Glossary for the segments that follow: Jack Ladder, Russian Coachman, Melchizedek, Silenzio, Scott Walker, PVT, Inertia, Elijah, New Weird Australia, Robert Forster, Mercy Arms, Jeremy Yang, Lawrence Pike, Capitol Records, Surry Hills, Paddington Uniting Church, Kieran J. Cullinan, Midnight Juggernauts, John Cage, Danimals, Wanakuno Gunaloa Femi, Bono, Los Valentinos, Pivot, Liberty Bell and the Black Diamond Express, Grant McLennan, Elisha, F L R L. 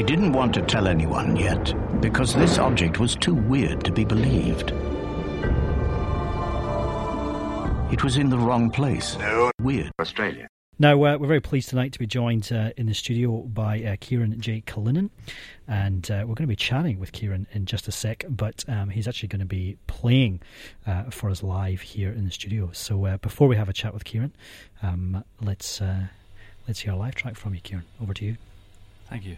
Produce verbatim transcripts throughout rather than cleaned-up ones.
They didn't want to tell anyone yet, because this object was too weird to be believed. It was in the wrong place. No Weird Australia. Now, uh, we're very pleased tonight to be joined uh, in the studio by uh, Kieran J. Cullinan, and uh, we're going to be chatting with Kieran in just a sec, but um, he's actually going to be playing uh, for us live here in the studio. So uh, before we have a chat with Kieran, um, let's, uh, let's hear a live track from you, Kieran. Over to you. Thank you.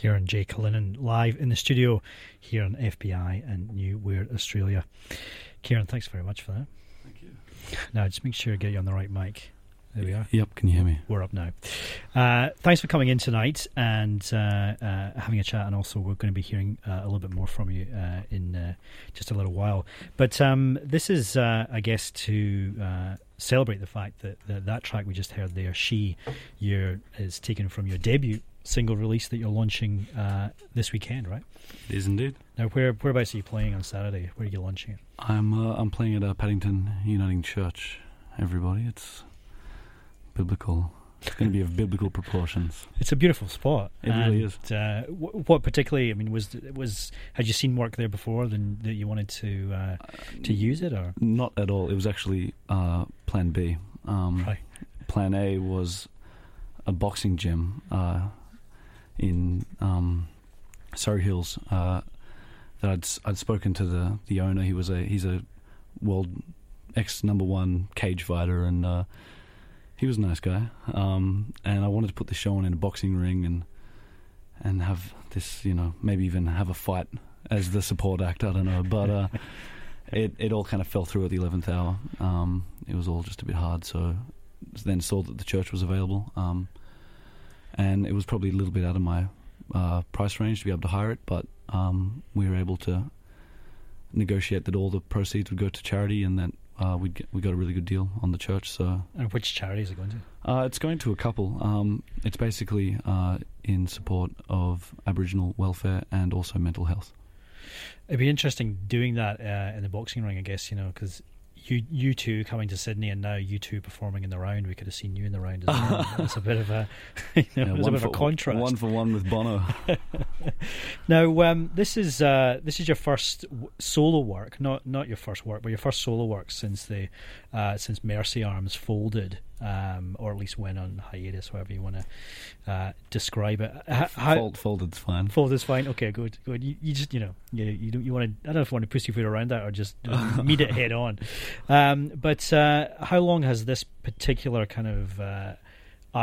Kieran J. Cullinan live in the studio here on F B I and New Weird Australia. Kieran, thanks very much for that. Thank you. Now, just make sure I get you on the right mic. There we are. Yep, can you hear me? We're up now. Uh, thanks for coming in tonight and uh, uh, having a chat, and also we're going to be hearing uh, a little bit more from you uh, in uh, just a little while. But um, this is, uh, I guess, to uh, celebrate the fact that, that that track we just heard there, She, your, is taken from your debut single release that you're launching uh, this weekend, right? It is indeed. Now, where whereabouts are you playing on Saturday? Where are you launching it? I'm, uh, I'm playing at uh, Paddington Uniting Church, everybody. It's... biblical. It's going to be of biblical proportions. It's a beautiful spot. It and, really is. Uh, w- what particularly? I mean, was was had you seen work there before? Then that you wanted to uh, to use it, or not at all? It was actually uh, Plan B. Um, right. Plan A was a boxing gym uh, in um, Surry Hills uh, that I'd I'd spoken to the, the owner. He was a he's a world ex number one cage fighter and. Uh, He was a nice guy, um, and I wanted to put the show on in a boxing ring and and have this, you know, maybe even have a fight as the support act, I don't know. But uh, it, it all kind of fell through at the eleventh hour. Um, it was all just a bit hard, so then saw that the church was available. Um, and it was probably a little bit out of my uh, price range to be able to hire it, but um, we were able to negotiate that all the proceeds would go to charity and that Uh, we we got a really good deal on the church. So, and which charity is it going to? Uh, it's going to a couple. Um, it's basically uh, in support of Aboriginal welfare and also mental health. It'd be interesting doing that uh, in the boxing ring, I guess, you know, because you you two coming to Sydney and now you two performing in the round. We could have seen you in the round as well. It's a bit of a, you know, yeah, it was a bit of a contrast. One for one with Bono. Now, um, this is uh, this is your first w- solo work, not not your first work, but your first solo work since the uh, since Mercy Arms folded, um, or at least went on hiatus, however you want to uh, describe it. How, how, Fold, folded's fine. Folded's fine. Okay, good, good. You, you just you know you you don't you want to. I don't know if you want to pussyfoot around that or just meet it head on. Um, but uh, how long has this particular kind of uh,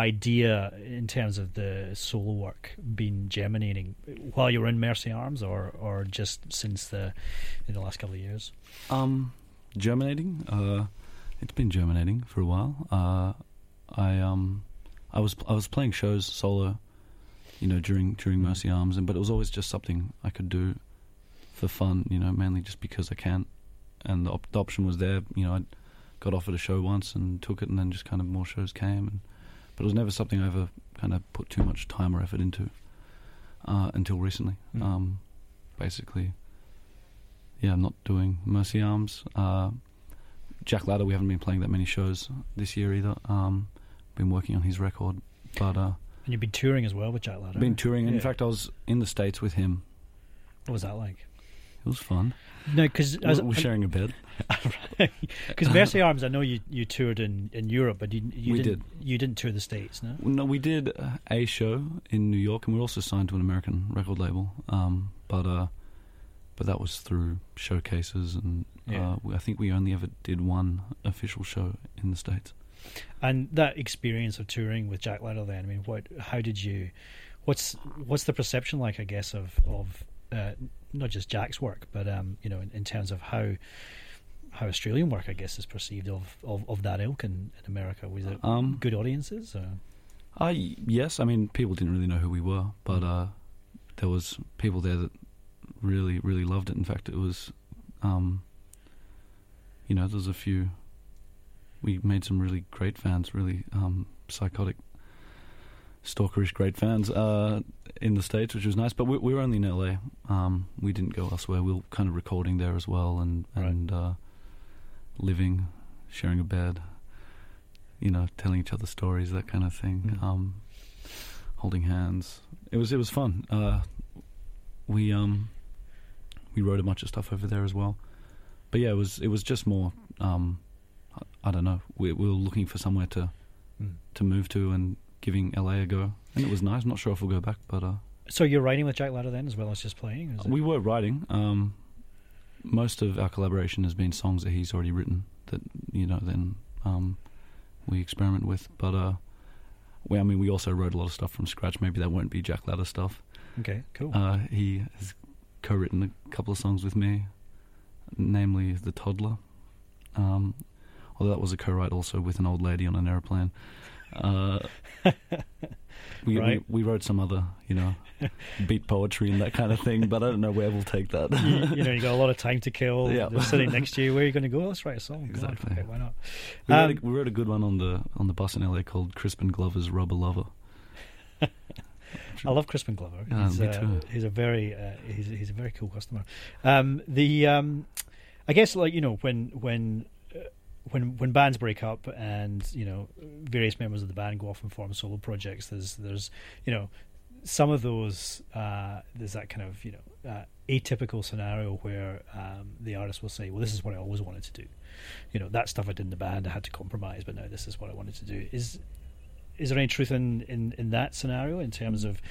idea in terms of the solo work been germinating while you were in Mercy Arms, or, or just since the in the last couple of years? Um, germinating, uh, it's been germinating for a while. Uh, I um, I was I was playing shows solo, you know, during during Mercy Arms, and but it was always just something I could do for fun, you know, mainly just because I can. And the, op- the option was there, you know. I got offered a show once and took it, and then just kind of more shows came. And, but it was never something I ever kind of put too much time or effort into uh, until recently. Mm. Um, basically, yeah, I'm not doing Mercy Arms. Uh, Jack Ladder, we haven't been playing that many shows this year either. Um, been working on his record, but uh, and you've been touring as well with Jack Ladder. Been touring, and yeah. In fact, I was in the States with him. What was that like? It was fun. No, because we're, we're sharing a bed. Because Mercy Arms, I know you, you toured in, in Europe, but you, you we didn't did. you didn't tour the States, no? No, we did a show in New York, and we were also signed to an American record label. Um, but uh, but that was through showcases, and yeah. uh, we, I think we only ever did one official show in the States. And that experience of touring with Jack Ladder, then, I mean, what? How did you? What's what's the perception like? I guess of of Uh, not just Jack's work, but um, you know, in, in terms of how how Australian work, I guess, is perceived of, of, of that ilk in, in America. Was it um, good audiences? Or? Uh, yes, I mean, people didn't really know who we were, but uh, there was people there that really, really loved it. In fact, it was, um, you know, there's a few. We made some really great fans, really um, psychotic. Stalkerish great fans uh, in the States, which was nice. But we, we were only in L A. Um, we didn't go elsewhere. We were kind of recording there as well, and and right. uh, living, sharing a bed, you know, telling each other stories, that kind of thing. Mm. Um, holding hands. It was it was fun. Uh, we um, we wrote a bunch of stuff over there as well. But yeah, it was it was just more. Um, I, I don't know. We, we were looking for somewhere to mm. to move to and. Giving L A a go, and it was nice. I'm not sure if we'll go back, but uh, so you're writing with Jack Ladder then, as well as just playing? Is we it? were writing. Um, most of our collaboration has been songs that he's already written that you know then um, we experiment with. But uh, we, I mean, we also wrote a lot of stuff from scratch. Maybe that won't be Jack Ladder stuff. Okay, cool. Uh, he has co-written a couple of songs with me, namely The Toddler. Um, although that was a co-write also with an old lady on an aeroplane. Uh, we, right. we we wrote some other, you know, beat poetry and that kind of thing, but I don't know where we'll take that. you, you know, you got a lot of time to kill. Yeah. Sitting next to you, where are you going to go? Let's write a song. Exactly. God, okay, why not? We, um, wrote a, we wrote a good one on the on the bus in L A called Crispin Glover's Rubber Lover. I love Crispin Glover. Yeah, he's, me too. Uh, he's a very uh, he's he's a very cool customer. Um, the um, I guess like you know when when. Uh, When when bands break up and, you know, various members of the band go off and form solo projects, there's, there's you know, some of those, uh, there's that kind of, you know, uh, atypical scenario where um, the artist will say, well, this is what I always wanted to do. You know, that stuff I did in the band, I had to compromise, but now this is what I wanted to do. Is is there any truth in, in, in that scenario in terms of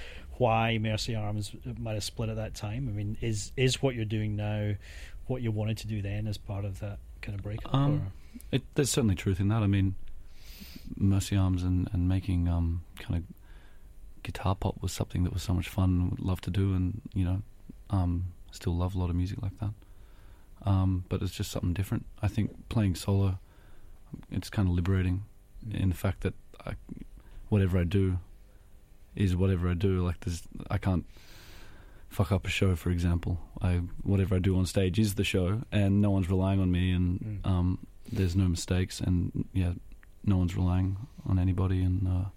why Mercy Arms might have split at that time? I mean, is, is what you're doing now what you wanted to do then as part of that kind of breakup? Um, it, there's certainly truth in that. I mean, Mercy Arms and, and making um, kind of guitar pop was something that was so much fun, would love to do, and, you know, um, still love a lot of music like that. Um, but it's just something different. I think playing solo, it's kind of liberating in the fact that I, whatever I do is whatever I do. Like, there's, I can't fuck up a show, for example. I whatever I do on stage is the show, and no one's relying on me, and mm. um, there's no mistakes, and yeah, no one's relying on anybody, and uh,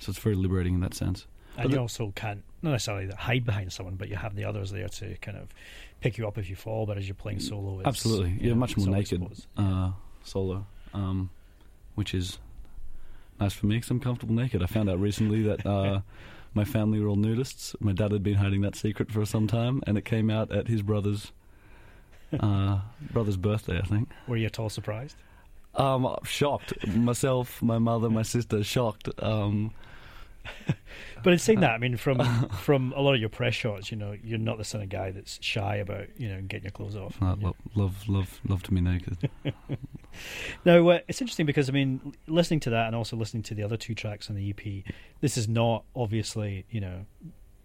so it's very liberating in that sense. And but you the, also can't not necessarily hide behind someone, but you have the others there to kind of pick you up if you fall. But as you're playing solo, it's, absolutely, you know, you're much more so naked uh, solo, um, which is nice for me because I'm comfortable naked. I found out recently that. Uh, My family were all nudists. My dad had been hiding that secret for some time, and it came out at his brother's uh, brother's birthday, I think. Were you at all surprised? Um, shocked. Myself, my mother, my sister, shocked. Um, but in saying that, I mean, from from a lot of your press shots, you know, you're not the kind of guy that's shy about, you know, getting your clothes off. No, you love, love, love, love to be naked. Now, uh, it's interesting because, I mean, listening to that and also listening to the other two tracks on the E P, this is not obviously, you know,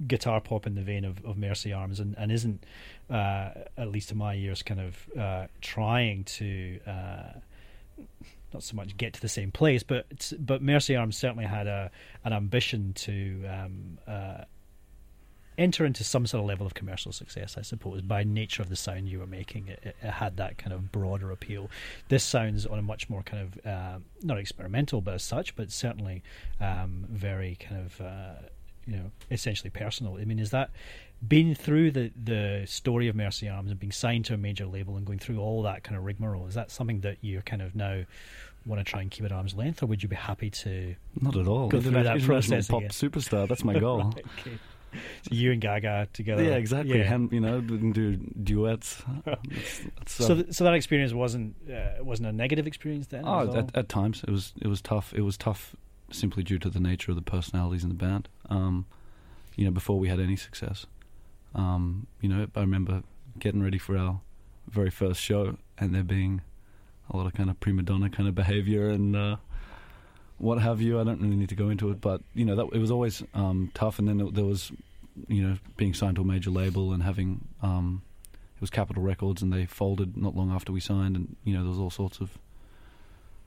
guitar pop in the vein of, of Mercy Arms and, and isn't, uh, at least to my ears, kind of uh, trying to, uh, not so much get to the same place, but it's, but Mercy Arms certainly had a an ambition to um, uh, enter into some sort of level of commercial success, I suppose. By nature of the sound you were making, it, it had that kind of broader appeal. This sounds on a much more kind of, uh, not experimental but as such, but certainly um, very kind of, uh, you know, essentially personal. I mean, is that being through the, the story of Mercy Arms and being signed to a major label and going through all that kind of rigmarole, is that something that you kind of now want to try and keep at arm's length, or would you be happy to not at all go through that international process pop again? Superstar, that's my goal. Right, okay. So you and Gaga together, yeah, exactly. Yeah. Hand, you know, do duets. It's, it's, uh, so, th- so that experience wasn't uh, wasn't a negative experience then. Oh, at, at times it was. It was tough. It was tough simply due to the nature of the personalities in the band. Um, you know, before we had any success, um, you know, I remember getting ready for our very first show, and there being a lot of kind of prima donna kind of behavior and uh, what have you. I don't really need to go into it, but, you know, that it was always um, tough. And then it, there was, you know, being signed to a major label and having, um, it was Capitol Records, and they folded not long after we signed, and, you know, there was all sorts of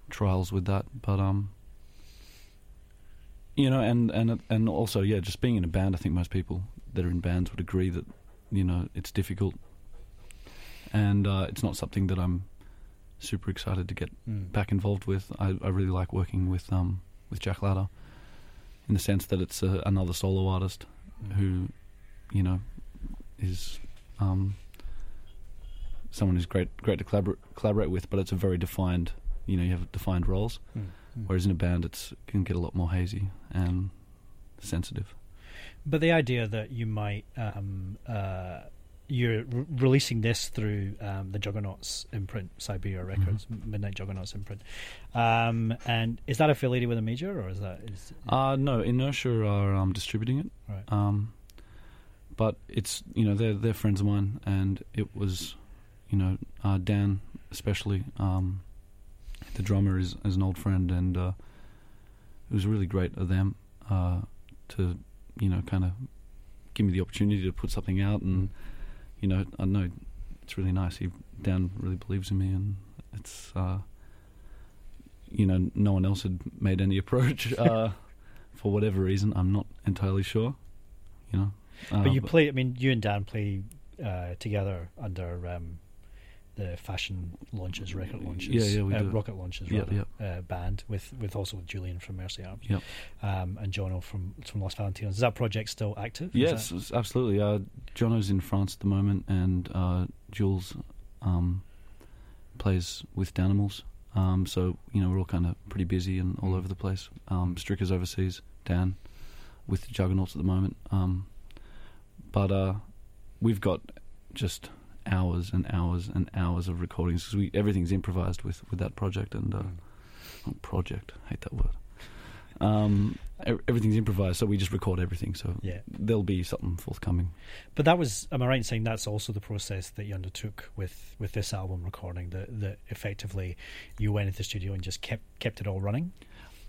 trials with that. But, um, you know, and, and, and also, yeah, just being in a band, I think most people that are in bands would agree that, you know, it's difficult. And uh, it's not something that I'm super excited to get mm. back involved with. I, I really like working with um with Jack Ladder, in the sense that it's a, another solo artist mm. who, you know, is um someone who's great great to collabor- collaborate with. But it's a very defined, you know, you have defined roles. Mm. Mm. Whereas in a band, it's it can get a lot more hazy and sensitive. But the idea that you might um uh you're re- releasing this through um, the Juggernauts imprint, Siberia Records, mm-hmm. Midnight Juggernauts imprint. Um, and is that affiliated with a major, or is that? Is, uh, no, Inertia are um, distributing it. Right. Um, but it's, you know, they're they're friends of mine, and it was, you know, uh, Dan especially, um, the drummer is, is an old friend, and uh, it was really great of them uh, to, you know, kind of give me the opportunity to put something out, and you know, I know it's really nice. He Dan really believes in me, and it's uh, you know, no one else had made any approach uh, for whatever reason. I'm not entirely sure, you know. Uh, but you but play. I mean, you and Dan play uh, together under um, the Fashion Launches, Record Launches, yeah, yeah, we uh, do. Rocket Launches, rather, yep, yep. Uh, band with, with also Julian from Mercy Arms, yep. um, and Jono from from Los Valentinos. Is that project still active? Yes, that... absolutely. Uh, Jono's in France at the moment, and uh, Jules um, plays with Danimals. Um, so you know, we're all kind of pretty busy and all over the place. Um, Stricker's overseas, Dan with the Juggernauts at the moment. Um, But uh, we've got just hours and hours and hours of recordings because we everything's improvised with, with that project and uh, project. I hate that word. Um, everything's improvised, so we just record everything. So yeah. There'll be something forthcoming. But that was, am I right in saying that's also the process that you undertook with, with this album recording? That that effectively you went into the studio and just kept kept it all running.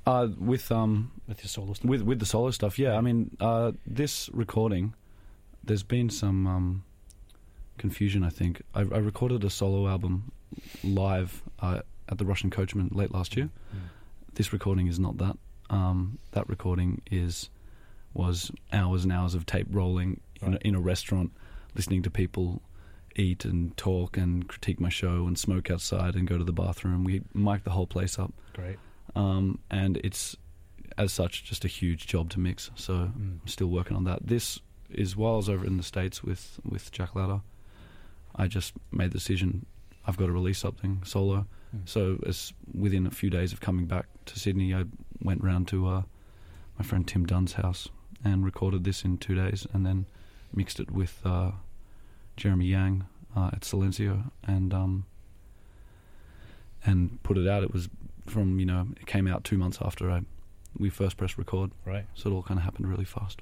Uh, with um with your solo stuff. With with the solo stuff, yeah. I mean, uh, this recording. There's been some um, confusion, I think. I, I recorded a solo album live uh, at the Russian Coachman late last year. Mm. This recording is not that. Um, that recording is was hours and hours of tape rolling right. in, a, in a restaurant, listening to people eat and talk and critique my show and smoke outside and go to the bathroom. We mic'd the whole place up. Great. Um, and it's, as such, just a huge job to mix. So mm. I'm still working on that. This... is while I was over in the States with, with Jack Ladder, I just made the decision, I've got to release something solo. Mm. So as within a few days of coming back to Sydney, I went round to uh, my friend Tim Dunn's house and recorded this in two days and then mixed it with uh, Jeremy Yang uh, at Silenzio and, um, and put it out. It was from, you know, it came out two months after I... we first pressed record, right? So it all kind of happened really fast.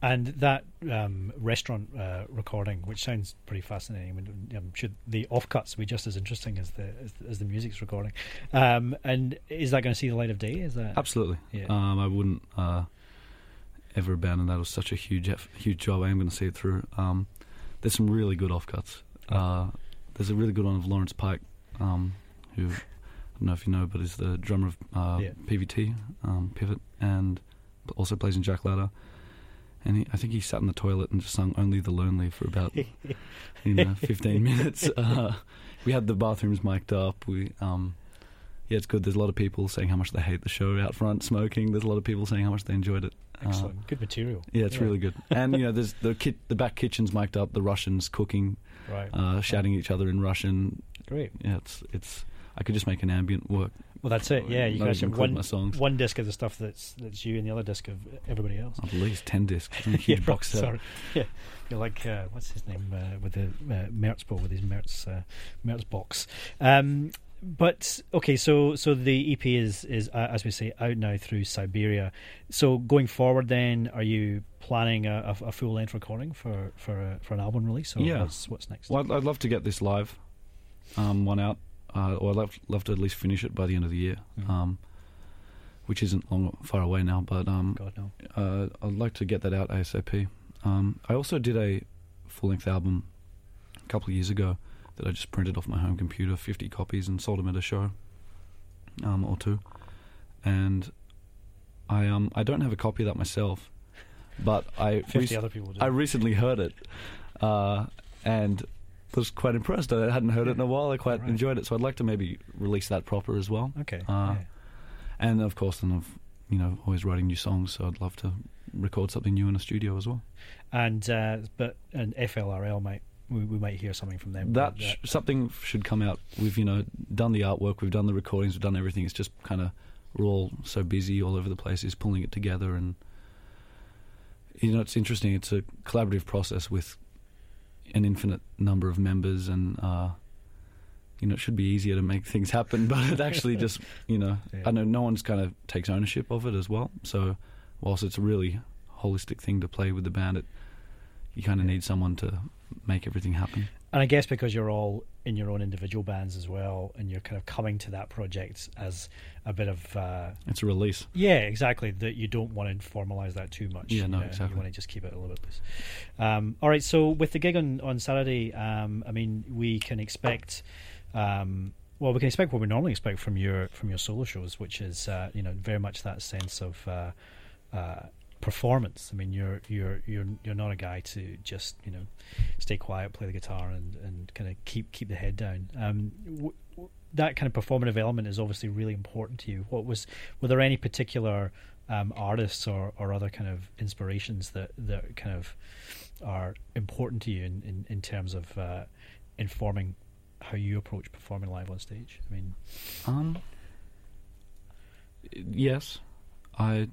And that um, restaurant uh, recording, which sounds pretty fascinating, I mean, um, should the offcuts be just as interesting as the as, as the music's recording? Um, and is that going to see the light of day? Is that absolutely? Yeah. Um, I wouldn't uh, ever abandon that. It was such a huge, huge job. I am going to see it through. Um, there's some really good offcuts. Uh, there's a really good one of Lawrence Pike, um, who. I don't know if you know, but he's the drummer of uh, yeah. P V T, um, Pivot, and also plays in Jack Ladder. And he, I think he sat in the toilet and just sung Only the Lonely for about, you know, fifteen minutes. Uh, we had the bathrooms mic'd up. We, um, yeah, it's good. There's a lot of people saying how much they hate the show out front, smoking. There's a lot of people saying how much they enjoyed it. Excellent. Uh, good material. Yeah, it's yeah. really good. And, you know, there's the kit, the back kitchen's mic'd up, the Russians cooking, right. uh, shouting at each other in Russian. Great. Yeah, it's it's... I could just make an ambient work. Well, that's it. Yeah, you guys have one, one disc of the stuff that's that's you, and the other disc of everybody else. At least ten discs, a huge yeah, box set. Sorry. Yeah, you're like uh, what's his name uh, with the uh, Mertz ball with his Mertz uh, Mertz box. Um, but okay, so so the E P is is uh, as we say out now through Siberia. So going forward, then, are you planning a, a, a full length recording for for a, for an album release? Or yeah. What's, what's next? Well, I'd, I'd love to get this live um, one out. Uh, or I'd love, love to at least finish it by the end of the year, mm. um, which isn't long far away now. But um, God, no. uh, I'd like to get that out ASAP. Um, I also did a full-length album a couple of years ago that I just printed off my home computer, fifty copies, and sold them at a show um, or two. And I um, I don't have a copy of that myself, but I rec- other people do. I recently heard it, uh, and. Was quite impressed. I hadn't heard it in a while. I quite right. enjoyed it, so I'd like to maybe release that proper as well. Okay. Uh, yeah. And of course, then I've you know always writing new songs, so I'd love to record something new in a studio as well. And uh, but and F L R L might we, we might hear something from them. That, that. Sh- something should come out. We've you know done the artwork, we've done the recordings, we've done everything. It's just kind of we're all so busy all over the place, is pulling it together, and you know it's interesting. It's a collaborative process with. An infinite number of members, and uh, you know it should be easier to make things happen. But it actually just, you know, yeah. I know no one's kind of takes ownership of it as well. So whilst it's a really holistic thing to play with the band, it you kind of yeah. need someone to make everything happen. And I guess because you're all in your own individual bands as well, and you're kind of coming to that project as a bit of uh, it's a release. Yeah, exactly. That you don't want to formalise that too much. Yeah, no, uh, exactly. You want to just keep it a little bit loose. Um, all right, so with the gig on, on Saturday, um, I mean, we can expect... Um, well, we can expect what we normally expect from your from your solo shows, which is uh, you know, very much that sense of uh, uh, performance. I mean, you're you're you're you're not a guy to just, you know, stay quiet, play the guitar, and, and kind of keep keep the head down. Um, w- w- that kind of performative element is obviously really important to you. What was were there any particular um, artists or, or other kind of inspirations that, that kind of are important to you in in, in terms of uh, informing how you approach performing live on stage? I mean, um, yes, I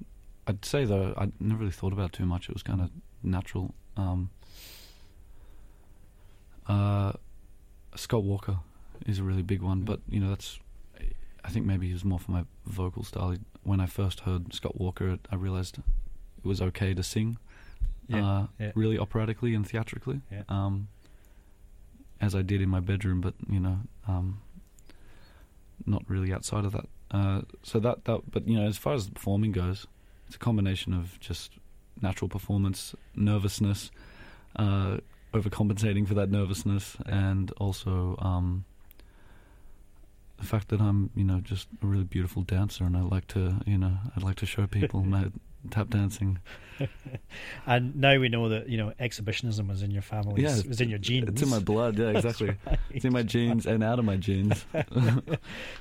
I'd say though I never really thought about it too much. It was kind of natural. Um, uh, Scott Walker is a really big one, but you know, that's, I think maybe he was more for my vocal style. When I first heard Scott Walker, I realized it was okay to sing, yeah, uh, yeah. really operatically and theatrically. Yeah. Um, as I did in my bedroom, but you know, um, not really outside of that. Uh, so that that, but you know, as far as the performing goes, it's a combination of just natural performance, nervousness, uh, overcompensating for that nervousness, and also um, the fact that I'm, you know, just a really beautiful dancer, and I like to, you know, I'd like to show people my tap dancing. And now we know that, you know, exhibitionism was in your family. Yeah, it was in your genes. It's in my blood. Yeah, exactly. Right. It's in my genes and out of my genes.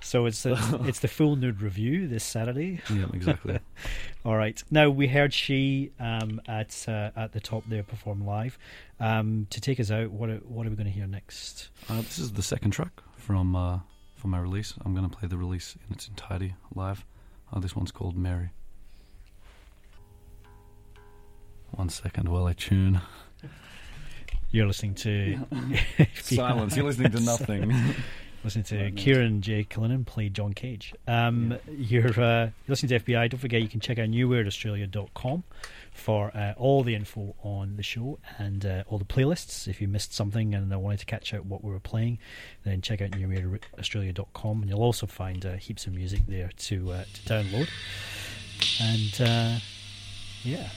So it's a, it's the full nude review this Saturday. Yeah, exactly. All right. Now, we heard She um, at uh, at the top there perform live. Um, to take us out, what are, what are we going to hear next? Uh, this is the second track from uh, from my release. I'm going to play the release in its entirety live. Uh, this one's called Mary. One second while I tune. You're listening to... Yeah. Silence. You're listening to nothing. Listening to Kieran J. Cullinan play John Cage. Um, yeah. You're uh, listening to F B I. Don't forget, you can check out new weird australia dot com for uh, all the info on the show and uh, all the playlists. If you missed something and uh, wanted to catch out what we were playing, then check out new weird australia dot com, and you'll also find uh, heaps of music there to, uh, to download. And, uh, yeah...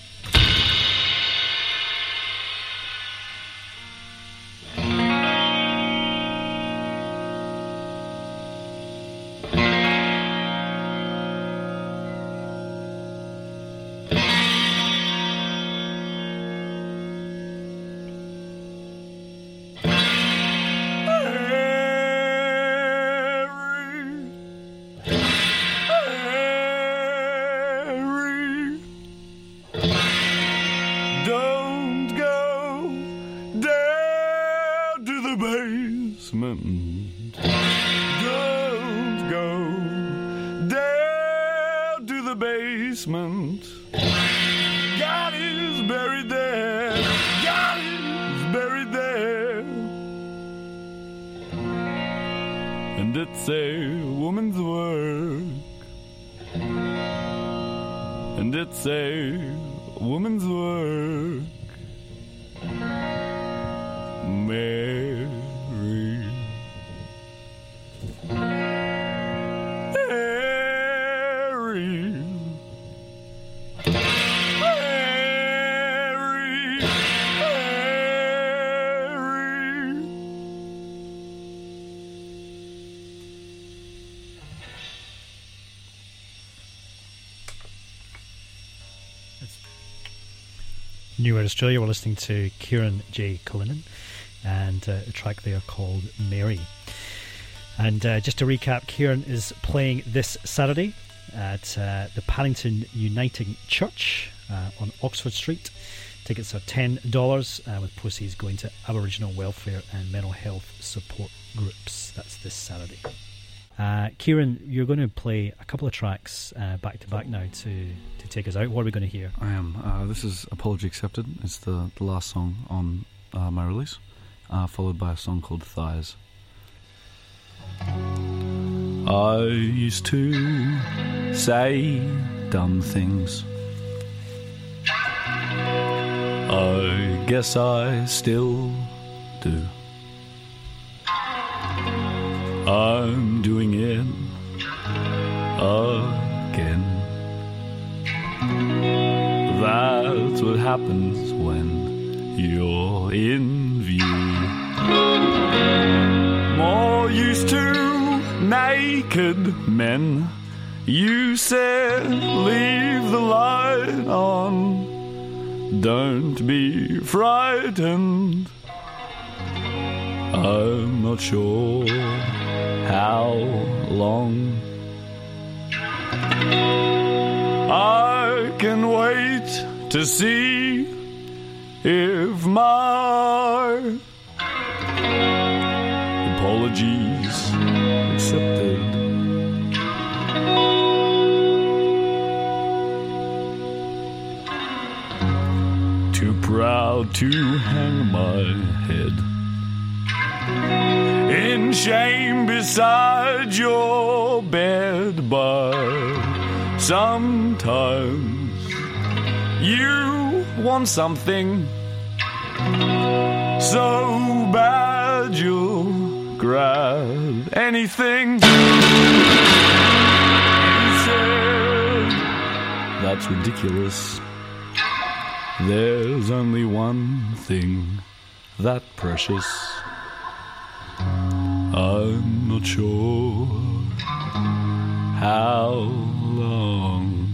New Weird Australia, we're listening to Kieran J. Cullinan and uh, a track there called Mary. And uh, just to recap, Kieran is playing this Saturday at uh, the Paddington Uniting Church uh, on Oxford Street. Tickets are ten dollars uh, with proceeds going to Aboriginal welfare and mental health support groups. That's this Saturday. Uh, Kieran, you're going to play a couple of tracks uh, back to back now to, to take us out. What are we going to hear? I am. Uh, this is Apology Accepted. It's the, the last song on uh, my release, uh, followed by a song called Thighs. I used to say dumb things. I guess I still do. I'm doing it again. That's what happens when You're in view. More used to naked men. You said leave the light on. Don't be frightened. I'm not sure how long I can wait to see if my apologies accepted. Too proud to hang my head in shame beside your bed, but sometimes you want something so bad you'll grab anything. That's ridiculous. There's only one thing that precious. I'm not sure how long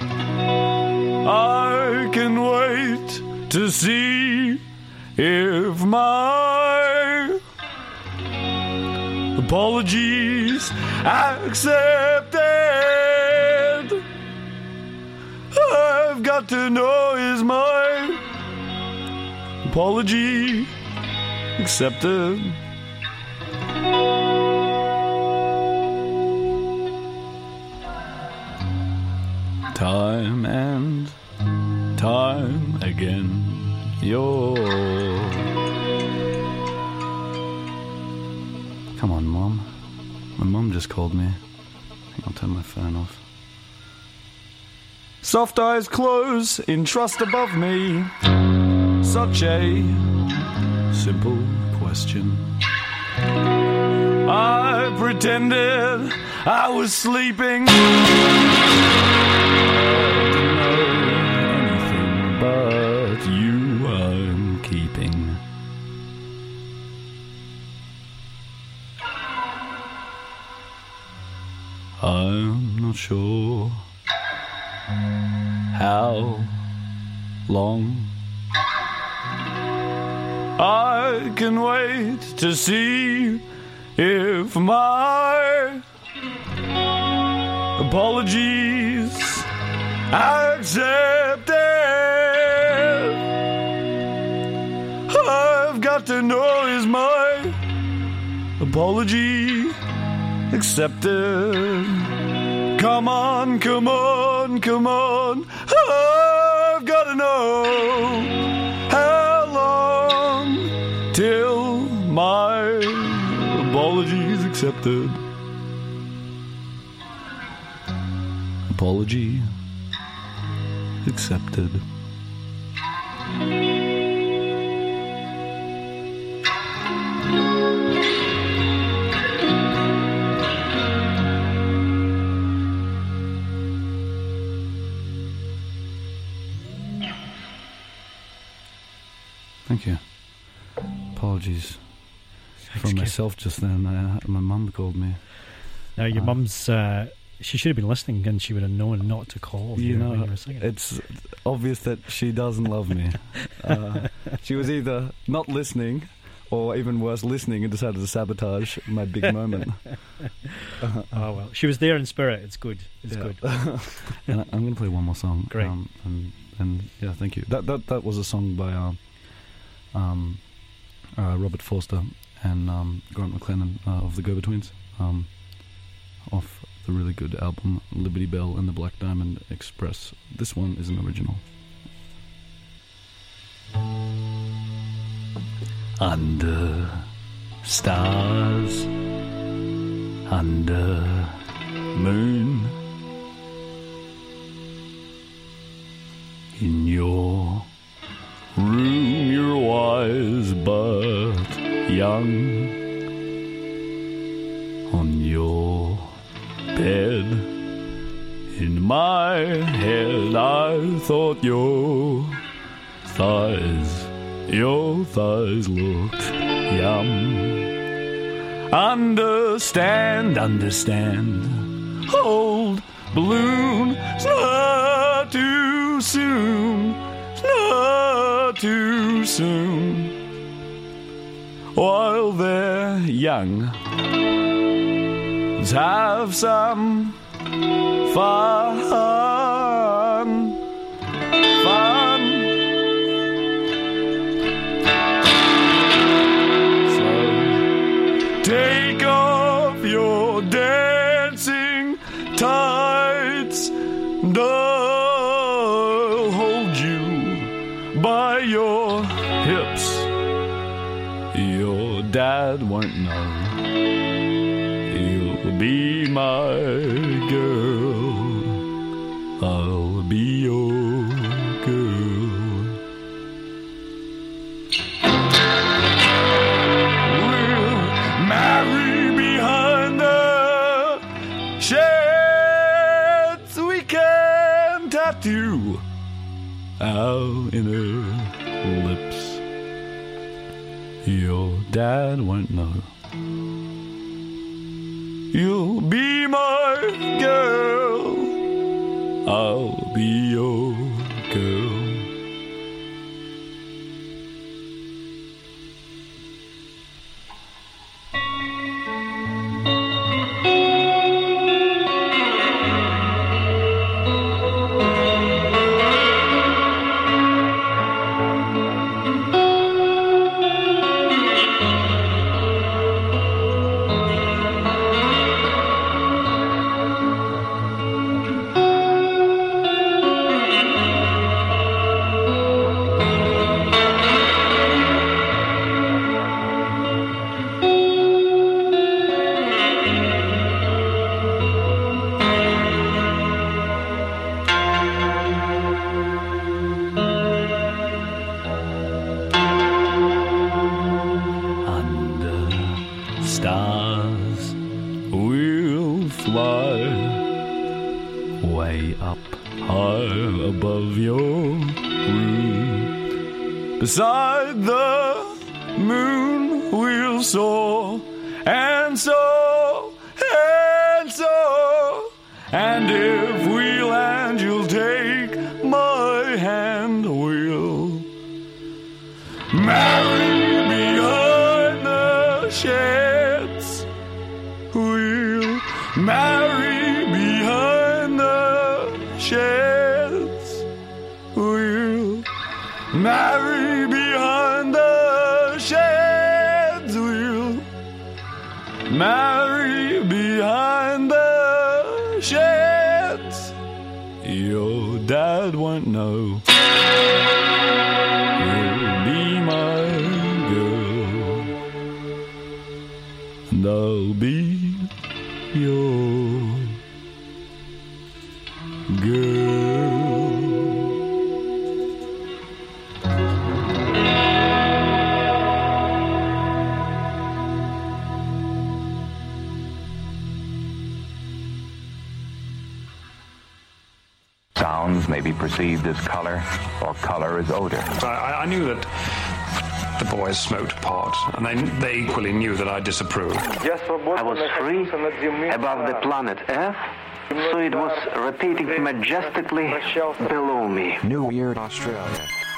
I can wait to see if my apologies accepted. I've got to know, is my apology accepted? Time and time again, you're... Come on, Mom. My mum just called me. I think I'll turn my phone off. Soft eyes close in trust above me. Such a simple question. I pretended I was sleeping. I didn't know anything but you I'm keeping. I'm not sure how long I can wait to see if my apologies accepted. I've got to know, is my apology accepted? Come on, come on, come on, I've got to know how long till my apology is accepted. Apology accepted. Thank you. Apologies Thanks, from myself kid. Just then. Uh, my mum called me. Now your uh, mum's, uh, she should have been listening, and she would have known not to call you. You know, when you were singing. It's obvious that she doesn't love me. uh, she was either not listening, or even worse, listening and decided to sabotage my big moment. uh, oh well, she was there in spirit. It's good. It's yeah. good. And I, I'm going to play one more song. Great. Um, and, and yeah, thank you. That that that was a song by. Um, Um, uh, Robert Forster and um, Grant McLennan uh, of the Go Betweens, um, off the really good album Liberty Bell and the Black Diamond Express. This one is an original. Under stars, under moon, in your room you're wise but young. On your bed, in my head, I thought your thighs Your thighs look yum. Understand, understand. Hold balloon. It's not too soon. It's not too soon. While they're young, let's have some fun. Fun. So take off your dancing tights, and I'll hold you by your hips. Your dad won't know. You'll be my girl. I'll be your. You our inner lips. Your dad won't know. You'll be my girl. I'll be your girl. Beside the moon we'll soar, and so, and so, and if we land you'll take my hand, we'll marry behind the sheds, we'll marry behind the sheds, we'll marry. Marry behind the sheds. Your dad won't know. You'll be my girl, and I'll be your girl. Sounds may be perceived as color, or color as odor. I, I knew that the boys smoked pot, and they, they equally knew that I disapproved. I was free above the planet Earth, so it was rotating majestically below me. New Weird Australia.